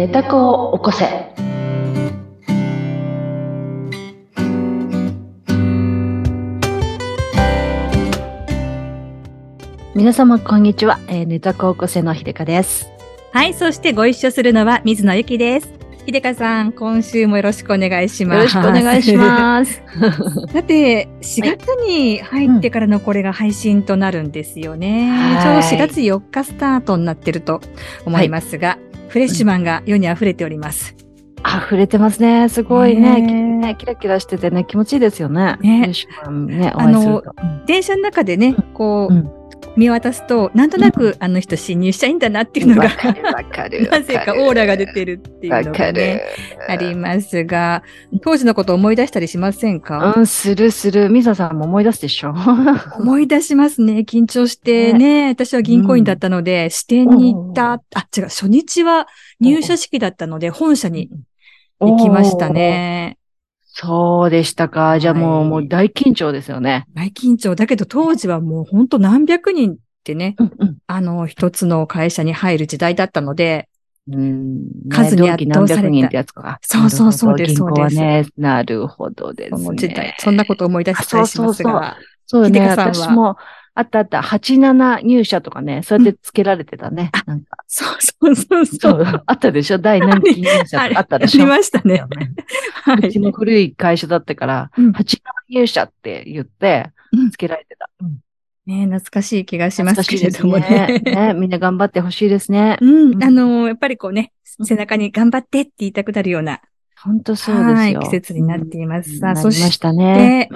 寝た子を起こせ。皆様こんにちは、寝た子を起こせの秀香です。はい、そしてご一緒するのは水野ゆきです。秀香さん、今週もよろしくお願いします。よろしくお願いしますさて、4月に入ってからのこれが配信となるんですよね、ちょうど4月4日スタートになってると思いますが、フレッシュマンが世に溢れております、溢れてますね。すごいね、キラキラしててね、気持ちいいですよね。フレッシュマンね、お会いすると電車の中でね、こう、見渡すとなんとなくあの人侵入したいんだなっていうのがなぜかオーラが出てるっていうのがね、ありますが、当時のこと思い出したりしませんか？するする。ミサさんも思い出すでしょ思い出しますね。緊張してね、私は銀行員だったので、支店に行った、初日は入社式だったので本社に行きましたね。そうでしたか。じゃあもう大緊張ですよね。大緊張。だけど当時はもう本当何百人ってね、一つの会社に入る時代だったので、数に圧倒された。同期何百人ってやつか。そうです、そうです。ね、なるほどですね。その時代。そんなこと思い出したりしますが。そうね。私も、あった、87入社とかね、そうやってつけられてたね。なんかそう。あったでしょ、第何期入社とかあったでしょ。ありましたね。うちの古い会社だったから、87入社って言って、つけられてた。ね、懐かしい気がしますけれどもね。ね、みんな頑張ってほしいですね。やっぱりこうね、背中に頑張ってって言いたくなるような。本当そうですよ。はい、季節になっています。さあ、そして、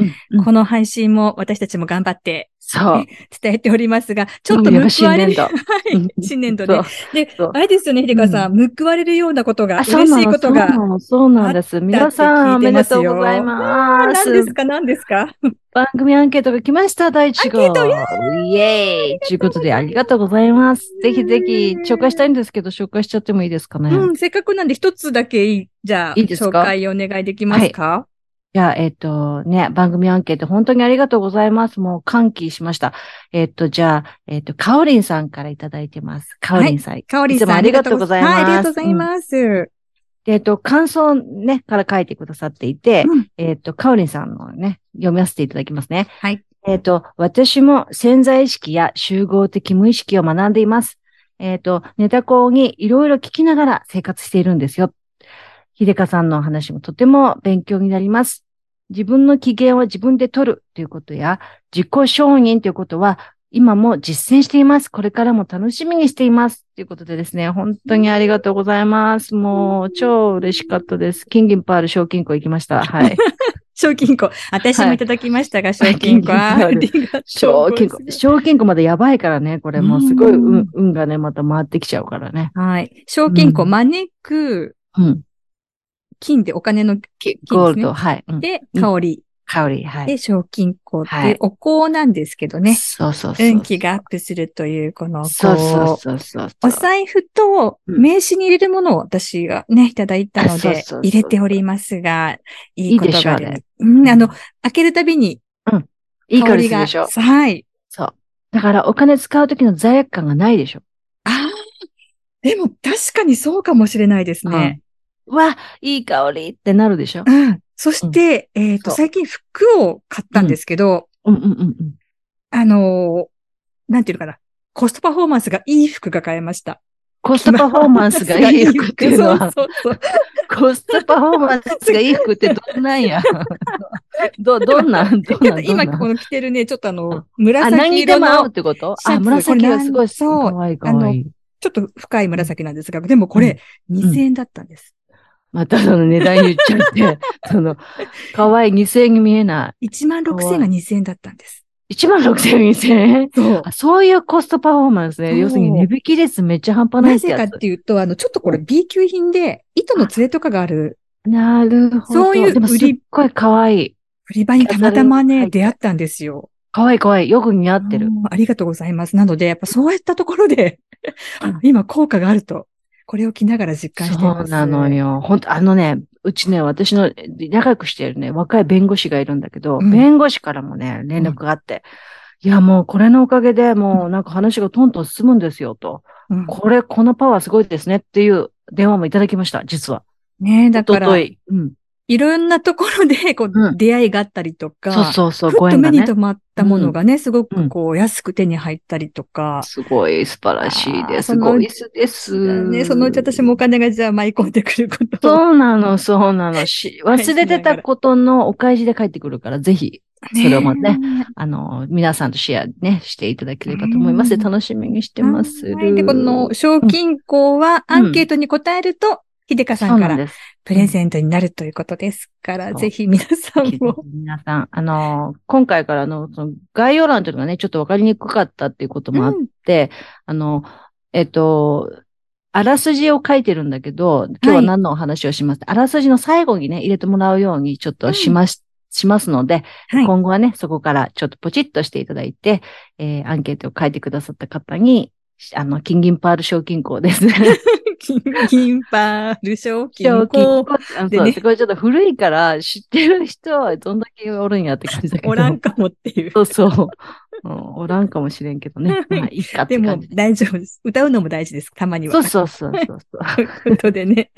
この配信も私たちも頑張って、伝えておりますが、ちょっと報われる。新年度で。で、あれですよね、秀香さん、報われるようなことが、嬉しいことが。そうなんです。皆さん、おめでとうございます。何ですか番組アンケートが来ました、第1号。イエーイということで、ありがとうございます。ぜひぜひ、紹介したいんですけど、紹介しちゃってもいいですかね。せっかくなんで、一つだけじゃあ、紹介お願いできますか？いや、番組アンケート本当にありがとうございます。もう歓喜しました。じゃあ、かおりんさんからいただいてます。かおりんさん。かおりんさん。いつもありがとうございます。はい、ありがとうございます。感想ね、から書いてくださっていて、かおりんさんのね、読み合わせていただきますね。はい。私も潜在意識や集合的無意識を学んでいます。寝た子にいろいろ聞きながら生活しているんですよ。秀香さんの話もとても勉強になります。自分の機嫌を自分で取るということや、自己承認ということは、今も実践しています。これからも楽しみにしています。ということでですね、本当にありがとうございます。もう、超嬉しかったです。金銀パール賞金庫行きました。はい。賞金庫。私もいただきましたが、賞金庫は。賞金庫まだやばいからね、これもうすごい運がね、また回ってきちゃうからね。はい。賞金庫、招く。金でお金の金ですね。ゴールド、はい。で、香り、はい。で、賞金庫ってお香なんですけどね。そう。運気がアップするという、この、そう。お財布と名刺に入れるものを私がね、いただいたので、入れておりますが、いいことがある。開けるたびに、いい香りが。はい。そう。だから、お金使うときの罪悪感がないでしょ。ああ、でも確かにそうかもしれないですね。いい香りってなるでしょ。そして、最近服を買ったんですけど、なんていうのかな。コストパフォーマンスがいい服が買えました。コストパフォーマンスがいい服っていうのは、コストパフォーマンスがいい服ってどんなんやどんな今この着てるね、ちょっと紫色の。何にでも合うってこと？紫はすごい、かわいい。ちょっと深い紫なんですが、でもこれ、2000円だったんです。またその値段言っちゃって、かわいい2000円に見えない。16000円が2000円だったんです。16000円が2000円？そういうコストパフォーマンスね。要するに値引き率めっちゃ半端ないですよ。なぜかっていうと、ちょっとこれ B 級品で、糸の杖とかがある。なるほど。そういう売り。すっごいかわいい。売り場にたまたまね、出会ったんですよ。かわいい。よく似合ってる。ありがとうございます。なので、やっぱそういったところで、今効果があると。これを着ながら実感しています。そうなのよ。本当うちね、私の仲良くしてるね、若い弁護士がいるんだけど、弁護士からもね、連絡があって、いや、もうこれのおかげで、もうなんか話がトントン進むんですよ、と。このパワーすごいですねっていう電話もいただきました、実は。ねえ、だから、うん、いろんなところでこう、うん、出会いがあったりとか、そうそうそう、ふっと目に留まったものがね、うん、すごくこう安く手に入ったりとか。すごい素晴らしいです。すごいです。ね、そのうち私もお金がじゃあ舞い込んでくること。そうなの、そうなの。忘れてたことのお返しで帰ってくるから、ぜひ。それもね、皆さんとシェアね、していただければと思います。楽しみにしてます。はい。で、この賞金庫はアンケートに答えると、ひでかさんからプレゼントになるということですから、ぜひ皆さんも。皆さん、今回からその概要欄というのがね、ちょっとわかりにくかったっていうこともあって、あらすじを書いてるんだけど、今日は何のお話をします、はい、あらすじの最後にね、入れてもらうようにちょっとしますので、はい、今後はね、そこからちょっとポチッとしていただいて、アンケートを書いてくださった方に、金銀パール賞金庫です。金パール賞金庫。そうです。これちょっと古いから知ってる人はどんだけおるんやって感じだけど。おらんかもっていう。そうそう。おらんかもしれんけどね。まあ、いいかって感じ。でも大丈夫です。歌うのも大事です。たまには。そうそう。ということでね。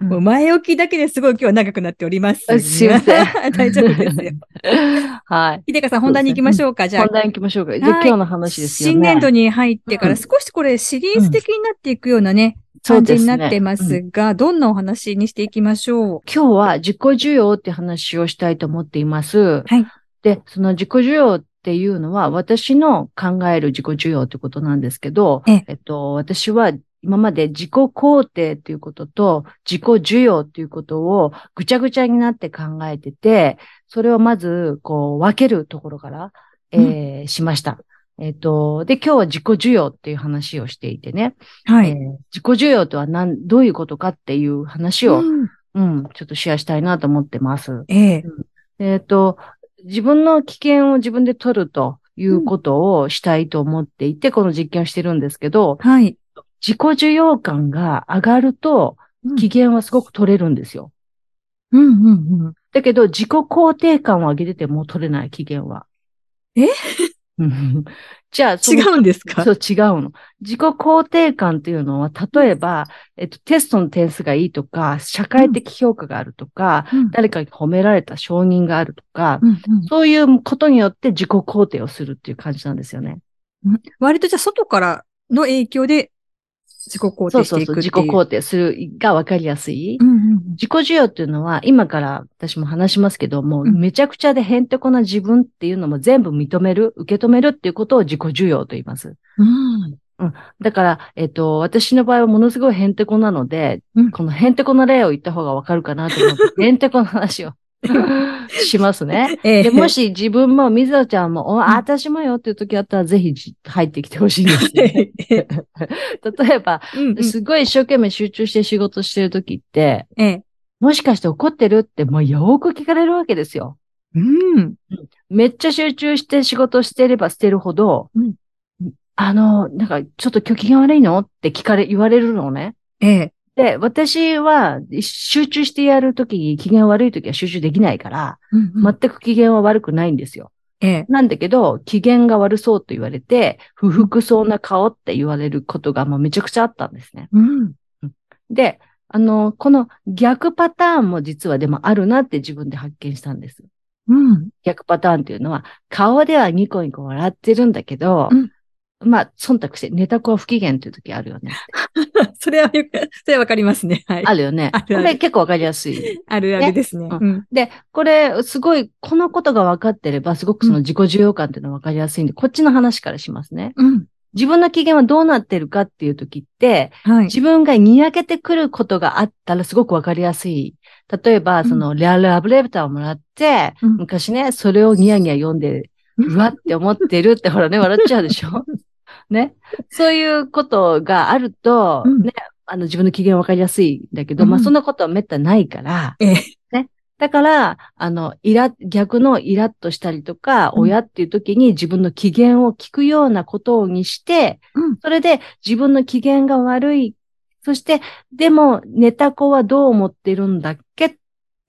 もう前置きだけですごい今日は長くなっております。すいません。大丈夫ですよ。はい。ひでかさん、本題に行きましょうか。じゃあ。本題に行きましょうか。今日の話ですよね。新年度に入ってから少しこれシリーズ的になっていくようなね、感じになってますが、どんなお話にしていきましょう。今日は自己需要って話をしたいと思っています。はい。で、その自己需要っていうのは、私の考える自己需要ってことなんですけど、私は今まで自己肯定っていうことと自己需要っていうことをぐちゃぐちゃになって考えてて、それをまずこう分けるところから、しました。で、今日は自己需要っていう話をしていてね。はい。自己需要とはどういうことかっていう話を、ちょっとシェアしたいなと思ってます。自分の危険を自分で取るということをしたいと思っていて、この実験をしてるんですけど、はい。自己需要感が上がると、機嫌はすごく取れるんですよ。だけど、自己肯定感を上げてても取れない、機嫌は。じゃあ、違うんですか？そう、違うの。自己肯定感っていうのは、例えば、テストの点数がいいとか、社会的評価があるとか、誰かに褒められた承認があるとか、そういうことによって自己肯定をするっていう感じなんですよね。割とじゃあ、外からの影響で自己肯定していくっていう。そうそう、自己肯定するが分かりやすい。自己需要っていうのは、今から私も話しますけど、もうめちゃくちゃでへんてこな自分っていうのも全部認める、受け止めるっていうことを自己需要と言います。だから、私の場合はものすごいへんてこなので、このへんてこな例を言った方がわかるかなと思って、へんてこな話をしますね。で、もし自分も、みずほちゃんも、私もよっていう時あったら、ぜひ入ってきてほしいんです、ね。例えば、すごい一生懸命集中して仕事してる時って、もしかして怒ってるってもうよーく聞かれるわけですよ。めっちゃ集中して仕事してればしてるほど、なんかちょっと虚機が悪いのって言われるのね。で、私は集中してやるときに機嫌悪いときは集中できないから、全く機嫌は悪くないんですよ。なんだけど、機嫌が悪そうと言われて、不服そうな顔って言われることがもうめちゃくちゃあったんですね。で、この逆パターンも実はでもあるなって自分で発見したんです。逆パターンっていうのは、顔ではニコニコ笑ってるんだけど、まあ、忖度して、寝た子は不機嫌っていう時あるよね。それはわかりますね。あるよね。これ結構わかりやすい。あるあるですね。で、これ、すごい、このことがわかってれば、すごくその自己需要感っていうのはわかりやすいんで、こっちの話からしますね。自分の機嫌はどうなってるかっていう時って、自分がにやけてくることがあったらすごくわかりやすい。例えば、ラブレターをもらって、昔ね、それをニヤニヤ読んで、うわって思ってるって、ほらね、笑っちゃうでしょね。そういうことがあると、ね、自分の機嫌わかりやすいんだけど、まあ、そんなことはめったないから、ね。だから、逆のイラッとしたりとか、親っていう時に自分の機嫌を聞くようなことにして、それで自分の機嫌が悪い。そして、でも、寝た子はどう思ってるんだっけっ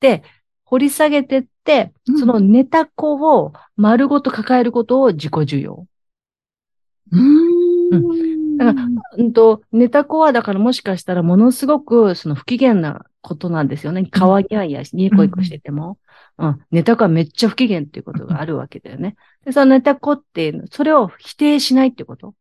て、掘り下げてって、その寝た子を丸ごと抱えることを自己需要。だからネタコアだからもしかしたらものすごくその不機嫌なことなんですよね。かわいやいやし、ニコニコしてても、うん、ネタコアめっちゃ不機嫌っていうことがあるわけだよね。で、そのネタコっていうの、それを否定しないってこと。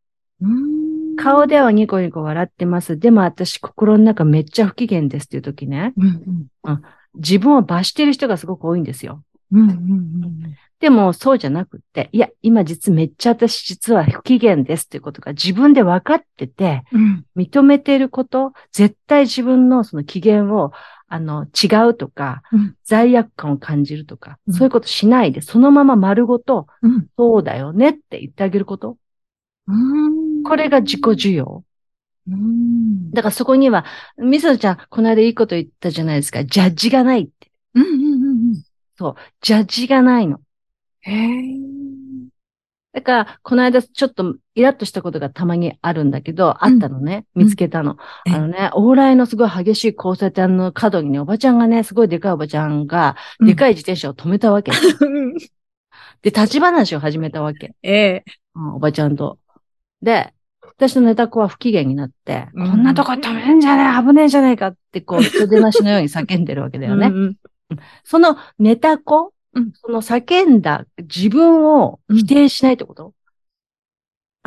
顔ではニコニコ笑ってます。でも私心の中めっちゃ不機嫌ですっていう時ね、うんうん、自分を罰してる人がすごく多いんですよ。うんうんうん、でもそうじゃなくって、いや、今実めっちゃ私実は不機嫌ですっていうことが自分で分かってて、うん、認めてること、絶対自分のその機嫌を違うとか、うん、罪悪感を感じるとか、うん、そういうことしないで、そのまま丸ごと、うん、そうだよねって言ってあげること。これが自己需要。だからそこには、みそちゃん、この間いいこと言ったじゃないですか。ジャッジがないって。うんうんうん、そう。ジャッジがないの。へー。だから、この間ちょっとイラッとしたことがたまにあるんだけど、あったのね。見つけたの。うん、往来のすごい激しい交差点の角にね、おばちゃんがね、すごいでかいおばちゃんが、でかい自転車を止めたわけ。うん、で、立ち話を始めたわけ。おばちゃんと。で、私のネタ子は不機嫌になって、うん、こんなとこ止めんじゃねえ、危ねえじゃねえかって、こう、人出なしのように叫んでるわけだよね。うんうん、そのネタ子、うん、その叫んだ自分を否定しないってこと、うん、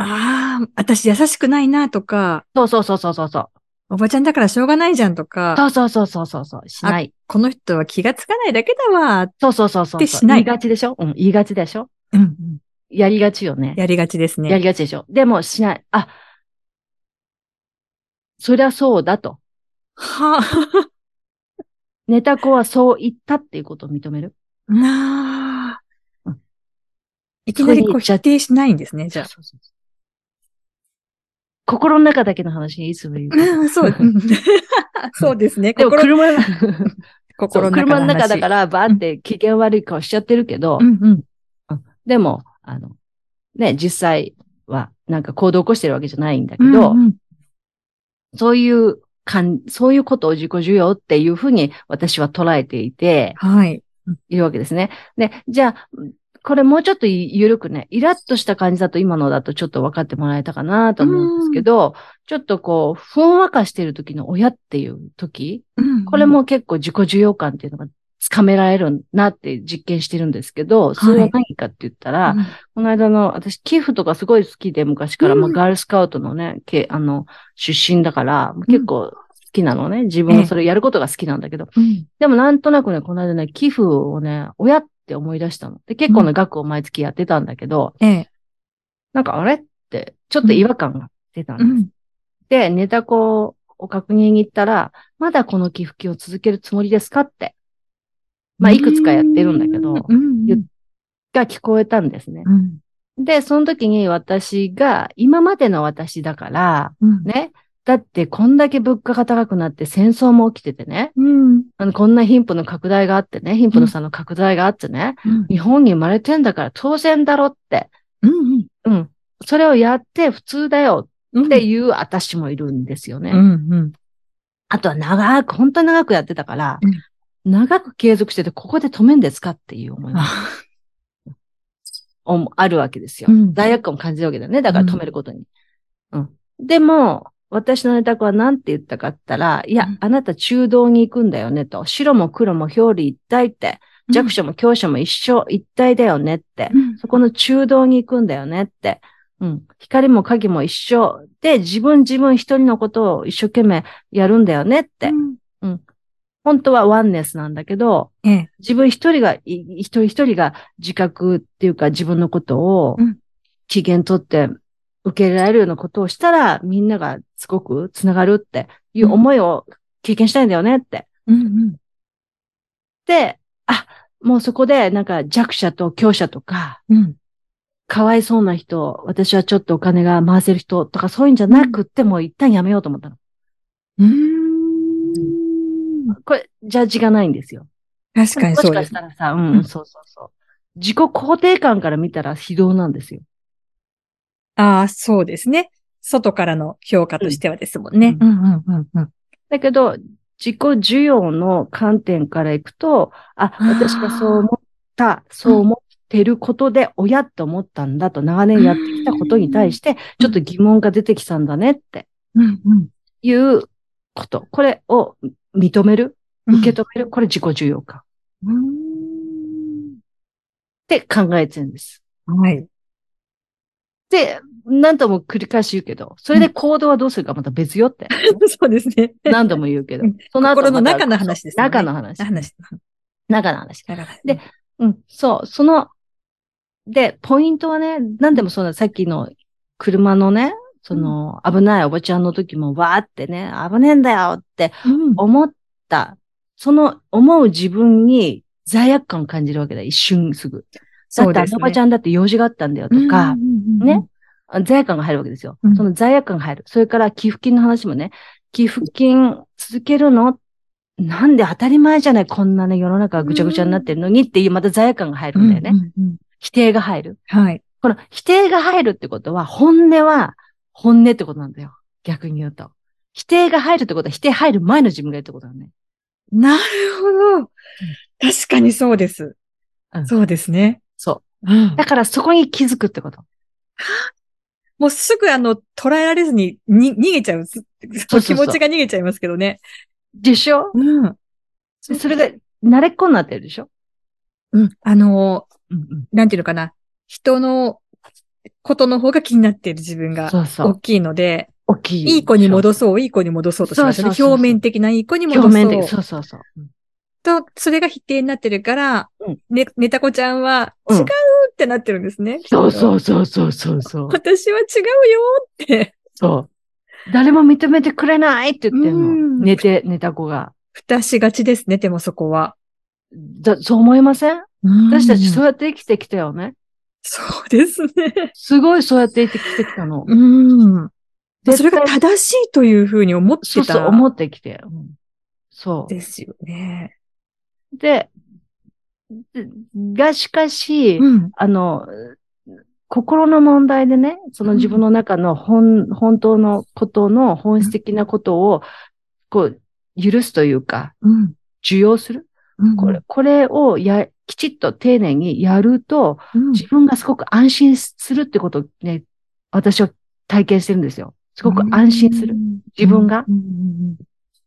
ああ、私優しくないなとか。そうそうそうそうそう。おばちゃんだからしょうがないじゃんとか。そうそうそうそうそうそう。しない。この人は気がつかないだけだわ。そうそうそうそう。ってしない。言いがちでしょ、うん、言いがちでしょ、うんうん。やりがちよね。やりがちですね。やりがちでしょ。でもしない。あ、そりゃそうだと。はぁ。ネタ子はそう言ったっていうことを認める。なぁ、うん。いきなりこう否定しないんですね、じゃあ。そうそうそう、心の中だけの話にいつも言う。うん、そう。そうですね。でも車の心の中。車の中だからバーンって機嫌悪い顔しちゃってるけど、うんうんうん、でも、ね、実際は、なんか行動を起こしてるわけじゃないんだけど、うんうん、そういうことを自己需要っていうふうに私は捉えていて、はい。いるわけですね。で、じゃあ、これもうちょっと緩くね、イラッとした感じだと今のだとちょっと分かってもらえたかなと思うんですけど、うん、ちょっとこう、ふんわかしてる時の親っていう時、うんうん、これも結構自己需要感っていうのがつかめられるなって実験してるんですけど、それは何かって言ったら、はい、うん、この間の、私、寄付とかすごい好きで、昔から、うん、まあ、ガールスカウトのね、出身だから、結構好きなのね、自分もそれやることが好きなんだけど、でもなんとなくね、この間ね、寄付をね、親って思い出したの。で、結構な額を毎月やってたんだけど、うん、なんかあれって、ちょっと違和感が出たんです。うん、で、ネタ子を確認に行ったら、まだこの寄付金を続けるつもりですかって、まあ、いくつかやってるんだけど、うんうんうん、が聞こえたんですね、うん。で、その時に私が、今までの私だから、うん、ね、だってこんだけ物価が高くなって戦争も起きててね、うん、こんな貧富の拡大があってね、貧富の差の拡大があってね、うん、日本に生まれてんだから当然だろって、うんうんうん、それをやって普通だよっていう私もいるんですよね。うんうん、あとは本当に長くやってたから、うん、長く継続してて、ここで止めんですかっていう思いがあるわけですよ、うん。罪悪感を感じるわけだよね。だから止めることに。うんうん、でも、私のネタ子は何て言ったかったら、いや、うん、あなた中道に行くんだよねと。白も黒も表裏一体って。弱者も強者も一緒一体だよねって。うん、そこの中道に行くんだよねって。うん、光も影も一緒で、自分一人のことを一生懸命やるんだよねって。うんうん、本当はワンネスなんだけど、ええ、自分一人一人が自覚っていうか自分のことを機嫌取って受け入れられるようなことをしたら、みんながすごくつながるっていう思いを経験したいんだよねって。うんうん、で、あ、もうそこでなんか弱者と強者とか、うん、かわいそうな人、私はちょっとお金が回せる人とかそういうんじゃなくって、もう一旦やめようと思ったの。これ、ジャッジがないんですよ。確かにそうです。もしかしたらさ、うん、うん、そうそうそう。自己肯定感から見たら非道なんですよ。ああ、そうですね。外からの評価としてはですもんね。うん、うん、うん、うんうん。だけど、自己需要の観点からいくと、あ、私がそう思ってることで、親って思ったんだと、長年やってきたことに対して、ちょっと疑問が出てきたんだねって。うんうん、いうこと。これを認める、受け止める、これ自己重要化。って考えてるんです。はい。で、何度も繰り返し言うけど、それで行動はどうするかまた別よって。そうですね。何度も言うけど。その後心の中の話ですね。中の話。中の話。で、うん、そう、その、で、ポイントはね、何でもそうだ、さっきの車のね、その、危ないおばちゃんの時も、わーってね、危ねえんだよって思った、うん、その思う自分に罪悪感を感じるわけだ、一瞬すぐ。そうですね。だっておばちゃんだって用事があったんだよとか、うんうんうん、ね、罪悪感が入るわけですよ。その罪悪感が入る。それから寄付金の話もね、寄付金続けるの？なんで当たり前じゃない、こんなね、世の中がぐちゃぐちゃになってるのにっていう、また罪悪感が入るんだよね。うんうんうん、否定が入る。はい。この否定が入るってことは、本音は本音ってことなんだよ。逆に言うと。否定が入るってことは、否定入る前の自分がいるってことだね。なるほど。確かにそうです。うん、そうですね。そう、うん。だからそこに気づくってこと。もうすぐ捉えられずに逃げちゃう。そう気持ちが逃げちゃいますけどね。でしょ？うん。それが慣れっこになってるでしょ？うん。うんうん、なんていうのかな。人のことの方が気になっている自分が大きいので、そうそう大きい。いい子に戻そう、いい子に戻そうとしましたね。そうそうそうそう表面的ないい子に戻そう。表面的、そうそうそう。と、それが否定になってるから、うん、ねたこちゃんは、違うってなってるんですね。うん、そうそうそうそうそうそう。私は違うよって。そう。誰も認めてくれないって言っても、寝た子が。蓋しがちですね、でもそこは。そう思いません？私たちそうやって生きてきたよね。そうですね。すごいそうやって生きてきたの。それが正しいというふうに思ってた。そうそう、思ってきて。うん、そう。ですよね。でがしかし、うん、心の問題でね、その自分の中の本当のことの本質的なことを、こう、許すというか、うん、受容する。うん、これをきちっと丁寧にやると、うん、自分がすごく安心するってことをね、私は体験してるんですよ。すごく安心する。うん、自分が、うん。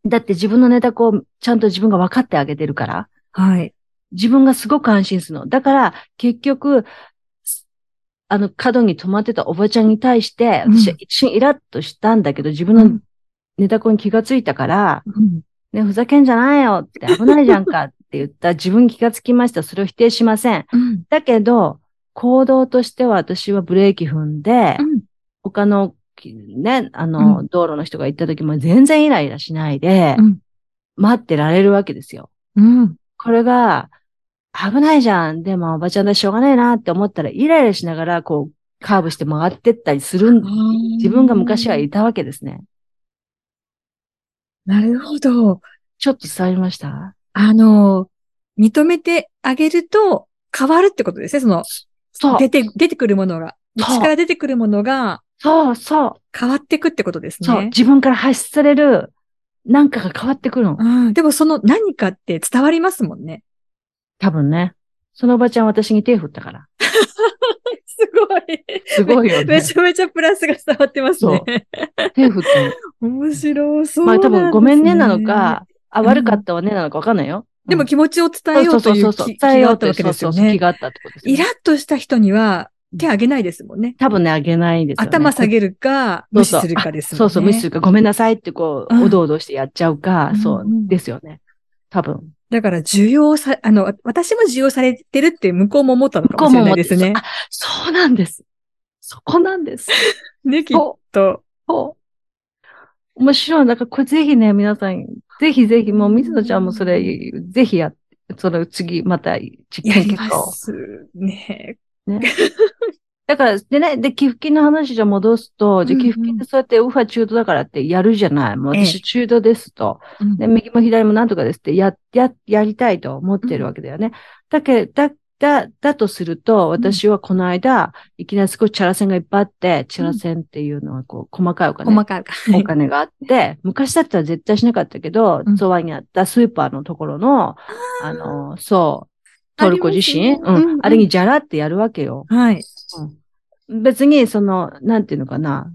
だって自分のネタをちゃんと自分が分かってあげてるから。はい。自分がすごく安心するの。だから、結局、角に止まってたおばちゃんに対して、私は一瞬イラッとしたんだけど、自分のネタ子に気がついたから、うん、ね、ふざけんじゃないよって危ないじゃんかって言った自分に気がつきました。それを否定しません。うん、だけど、行動としては私はブレーキ踏んで、うん、他のね、うん、道路の人が行った時も全然イライラしないで、うん、待ってられるわけですよ。うん、これが、危ないじゃん。でも、おばちゃんだしょうがないなって思ったら、イライラしながら、こう、カーブして回ってったりする、自分が昔はいたわけですね。なるほど。ちょっと伝わりました？認めてあげると、変わるってことですね、そう。出てくるものが。口から出てくるものが、そうそう。変わってくってことですね。そう。自分から発出される、なんかが変わってくるの。うん。でも、その何かって伝わりますもんね。多分ね。そのおばちゃん私に手振ったから。すごい。すごいよね。めちゃめちゃプラスが伝わってますね。手振って。面白そう。まあ多分ごめんねなのか、悪かったわねなのかわかんないよ。でも気持ちを伝えようという気があったわけですよね。気があったってことですね。イラッとした人には手あげないですもんね。多分ね、あげないですよね。頭下げるか、無視するかですもんね。そうそう、無視するか。ごめんなさいってこう、おどおどしてやっちゃうか、そうですよね。多分。だから、私も受容されてるって向こうも思ったのかもしれないですね。そうなんです。そこなんです。ね、きっと。面白い。だから、これぜひね、皆さん、ぜひぜひ、もう、水野ちゃんもそれ、ぜひその次、また、実験結果を。ね。だから、でね、で、寄付金の話じゃ戻すと、じゃ寄付金ってそうやって、ウファ中途だからってやるじゃない。もう私中途ですと。で、右も左もなんとかですって、やりたいと思ってるわけだよね。だとすると、私はこの間、いきなりすごいチャラ線がいっぱいあって、チャラ線っていうのはこう、お金があって、昔だったら絶対しなかったけど、ゾワにあったスーパーのところの、トルコ地震、あれにジャラってやるわけよ。はい。別に、なんていうのかな。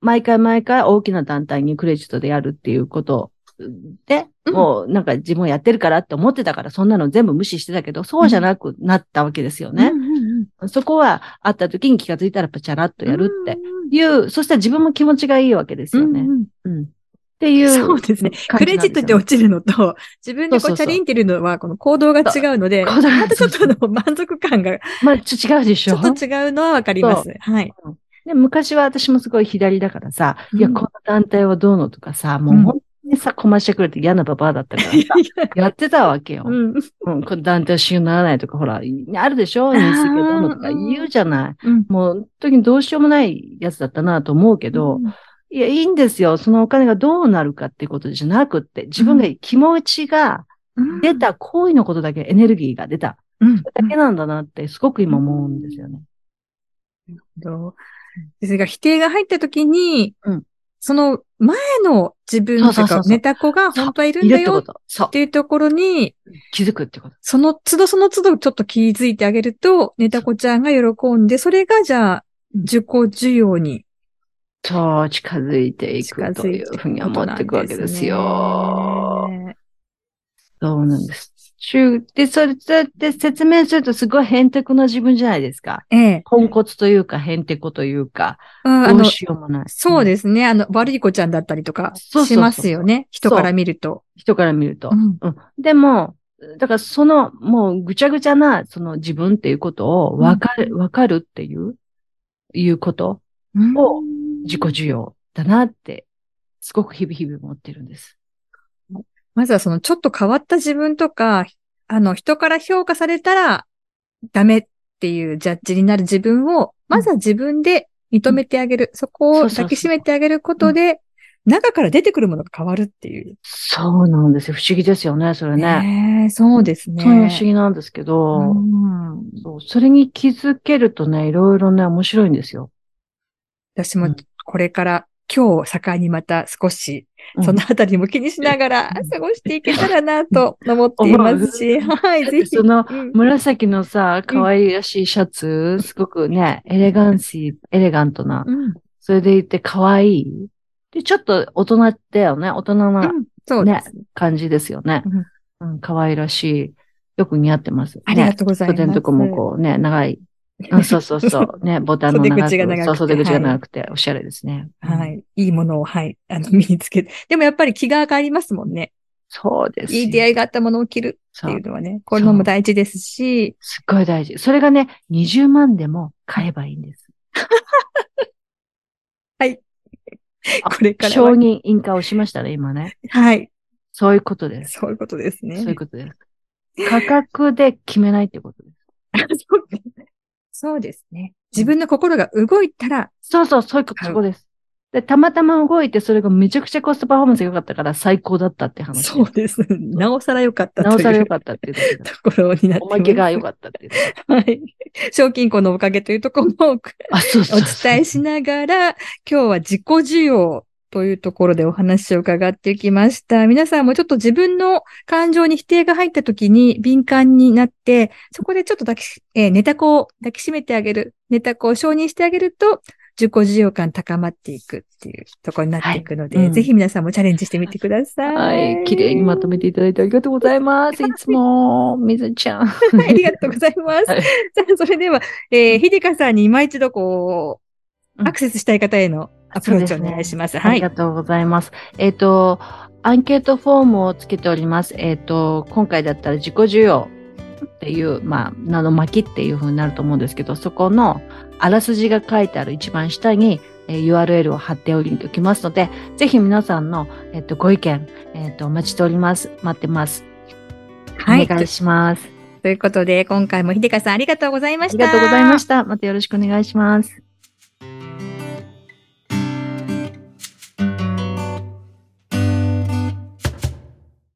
毎回毎回大きな団体にクレジットでやるっていうことで、もうなんか自分やってるからって思ってたから、そんなの全部無視してたけど、そうじゃなくなったわけですよね。そこは会った時に気がついたらチャラッとやるっていう、そしたら自分も気持ちがいいわけですよね。っていう。そうですね。クレジットで落ちるのと、自分でこうチャリンってるのは、この行動が違うので、またちょっとの満足感が。まあ、ちょっと違うでしょ。ちょっと違うのはわかります。はい。で、昔は私もすごい左だからさ、いや、この団体はどうのとかさ、もう本当にさ、こましてくれて嫌なババアだったからさ、やってたわけよ。この団体は主流にならないとか、ほら、あるでしょ、認識がどうのとか言うじゃない。もう、本当にどうしようもないやつだったなと思うけど、いや、いいんですよ。そのお金がどうなるかっていうことじゃなくって、自分が気持ちが出た行為のことだけ、エネルギーが出た。それだけなんだなって、すごく今思うんですよね。なるほど。ですが、否定が入ったときに、その前の自分とか寝た子が本当はいるんだよっていうところに、気づくってこと。その都度その都度ちょっと気づいてあげると、寝た子ちゃんが喜んで、それがじゃあ、受講需要に。そう、近づいていくというふうに思っていくわけですよ。そうなんです。で、それで説明するとすごいへんてこな自分じゃないですか。ポンコツというか、へんてこというか、どうしようもない。そうですね。悪い子ちゃんだったりとかしますよね。人から見ると。でも、だからその、もうぐちゃぐちゃな、その自分っていうことをわかるっていうことを、自己需要だなって、すごく日々日々思ってるんです。まずはそのちょっと変わった自分とか、人から評価されたらダメっていうジャッジになる自分を、まずは自分で認めてあげる。そこを抱きしめてあげることで、中から出てくるものが変わるっていう。そうなんですよ。不思議ですよね、それね。そうですね。不思議なんですけど、それに気づけるとね、いろいろね、面白いんですよ。私もこれから今日を境にまた少し、そのあたりも気にしながら過ごしていけたらなと思っていますし、はい、ぜひ。その紫のさ、可愛らしいシャツ、すごくね、エレガントな、それでいて可愛い。で、ちょっと大人だよね、大人な、ね、感じですよね。可愛らしい。よく似合ってます。ありがとうございます。袖のとこもこうね、長い。ね、ボタンの長くて。袖口が長くて、おしゃれですね。はい。いいものを、身につけて。でもやっぱり気が変わりますもんね。そうです。いい出会いがあったものを着るっていうのはね、これのも大事ですし。すっごい大事。それがね、20万でも買えばいいんです。はい。これから。承認印鑑をしましたね、今ね。はい。そういうことです。そういうことですね。そういうことです。価格で決めないってことです。そうですね。自分の心が動いたら。そういうことです。で、たまたま動いて、それがめちゃくちゃコストパフォーマンスが良かったから最高だったって話。そうです。なおさら良かった。なおさら良かったっていうところになってます。おまけが良かったっていう。はい。賞金庫のおかげというところもお伝えしながら、今日は自己需要というところでお話を伺ってきました。皆さんもちょっと自分の感情に否定が入った時に敏感になって、そこでちょっと寝た子を抱きしめてあげる、寝た子を承認してあげると、自己需要感高まっていくっていうところになっていくので、ぜひ皆さんもチャレンジしてみてください。はい。綺麗にまとめていただいてありがとうございます。いつも、みずちゃん。ありがとうございます。はい、さあ、それでは、ひでかさんに今一度こう、アクセスしたい方へのアプローチをお願いします。はい。ありがとうございます。アンケートフォームをつけております。今回だったら自己需要っていう、巻きっていう風になると思うんですけど、そこのあらすじが書いてある一番下に、URL を貼っておきますので、ぜひ皆さんの、ご意見、お待ちしております。待ってます。はい。お願いします。ということで、今回も秀香さんありがとうございました。ありがとうございました。またよろしくお願いします。